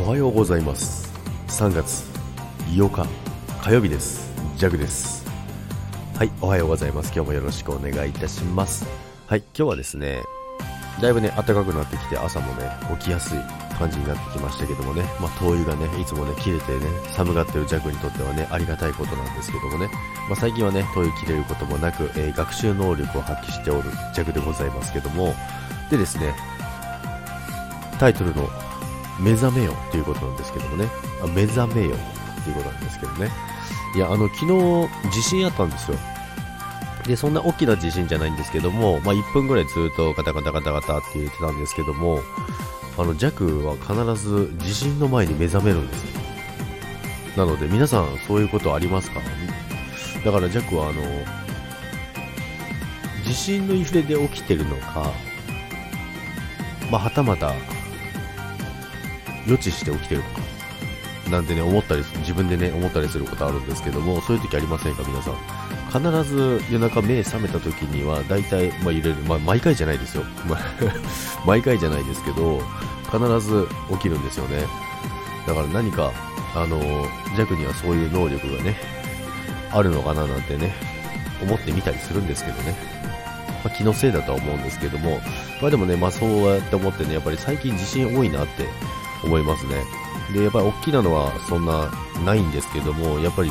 おはようございます。3月8日火曜日です。ジャグです。はい、おはようございます。今日もよろしくお願いいたします。はい、今日はですね、だいぶね暖かくなってきて、朝もね起きやすい感じになってきましたけどもね、灯油がねいつもね切れてね寒がってるジャグにとってはねありがたいことなんですけどもね、最近はね灯油切れることもなく、学習能力を発揮しておるジャグでございますけども、でですね、タイトルの目覚めよということなんですけどもね、目覚めよということなんですけどね、いや昨日地震あったんですよ。でそんな大きな地震じゃないんですけども、1分ぐらいずっとガタガタガタガタって言ってたんですけども、弱は必ず地震の前に目覚めるんですよ。なので皆さんそういうことありますか？だから弱は地震の揺れで起きてるのか、はたまた予知して起きてるのかなんてね思ったり自分でね思ったりすることあるんですけども、そういう時ありませんか？皆さん必ず夜中目覚めた時には大体揺れる、毎回じゃないですよ毎回じゃないですけど必ず起きるんですよね。だから何か弱にはそういう能力がねあるのかななんてね思ってみたりするんですけどね、気のせいだとは思うんですけども、でもねそうやって思ってね、やっぱり最近地震多いなって思いますね。でやっぱり大きなのはそんなないんですけども、やっぱり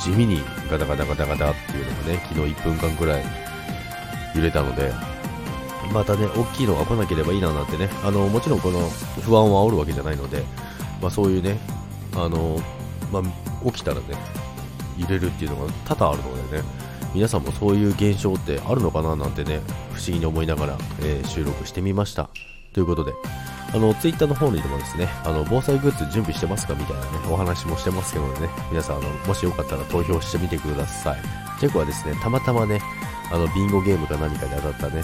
地味にガタガタガタガタっていうのがね昨日1分間くらい揺れたので、またね大きいのが来なければいいななんてね、もちろんこの不安は煽るわけじゃないので、そういうね起きたらね揺れるっていうのが多々あるのでね、皆さんもそういう現象ってあるのかななんてね不思議に思いながら、収録してみましたということで、ツイッターの方にでもですね、防災グッズ準備してますかみたいなねお話もしてますけどね、皆さんもしよかったら投票してみてください。ジャグはですねたまたまねビンゴゲームか何かで当たったね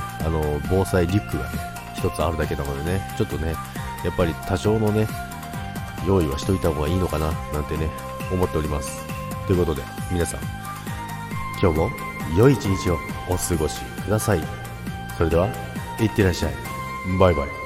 防災リュックがね一つあるだけなのでね、ちょっとねやっぱり多少のね用意はしといた方がいいのかななんてね思っております。ということで皆さん今日も良い一日をお過ごしください。それではいってらっしゃい。バイバイ。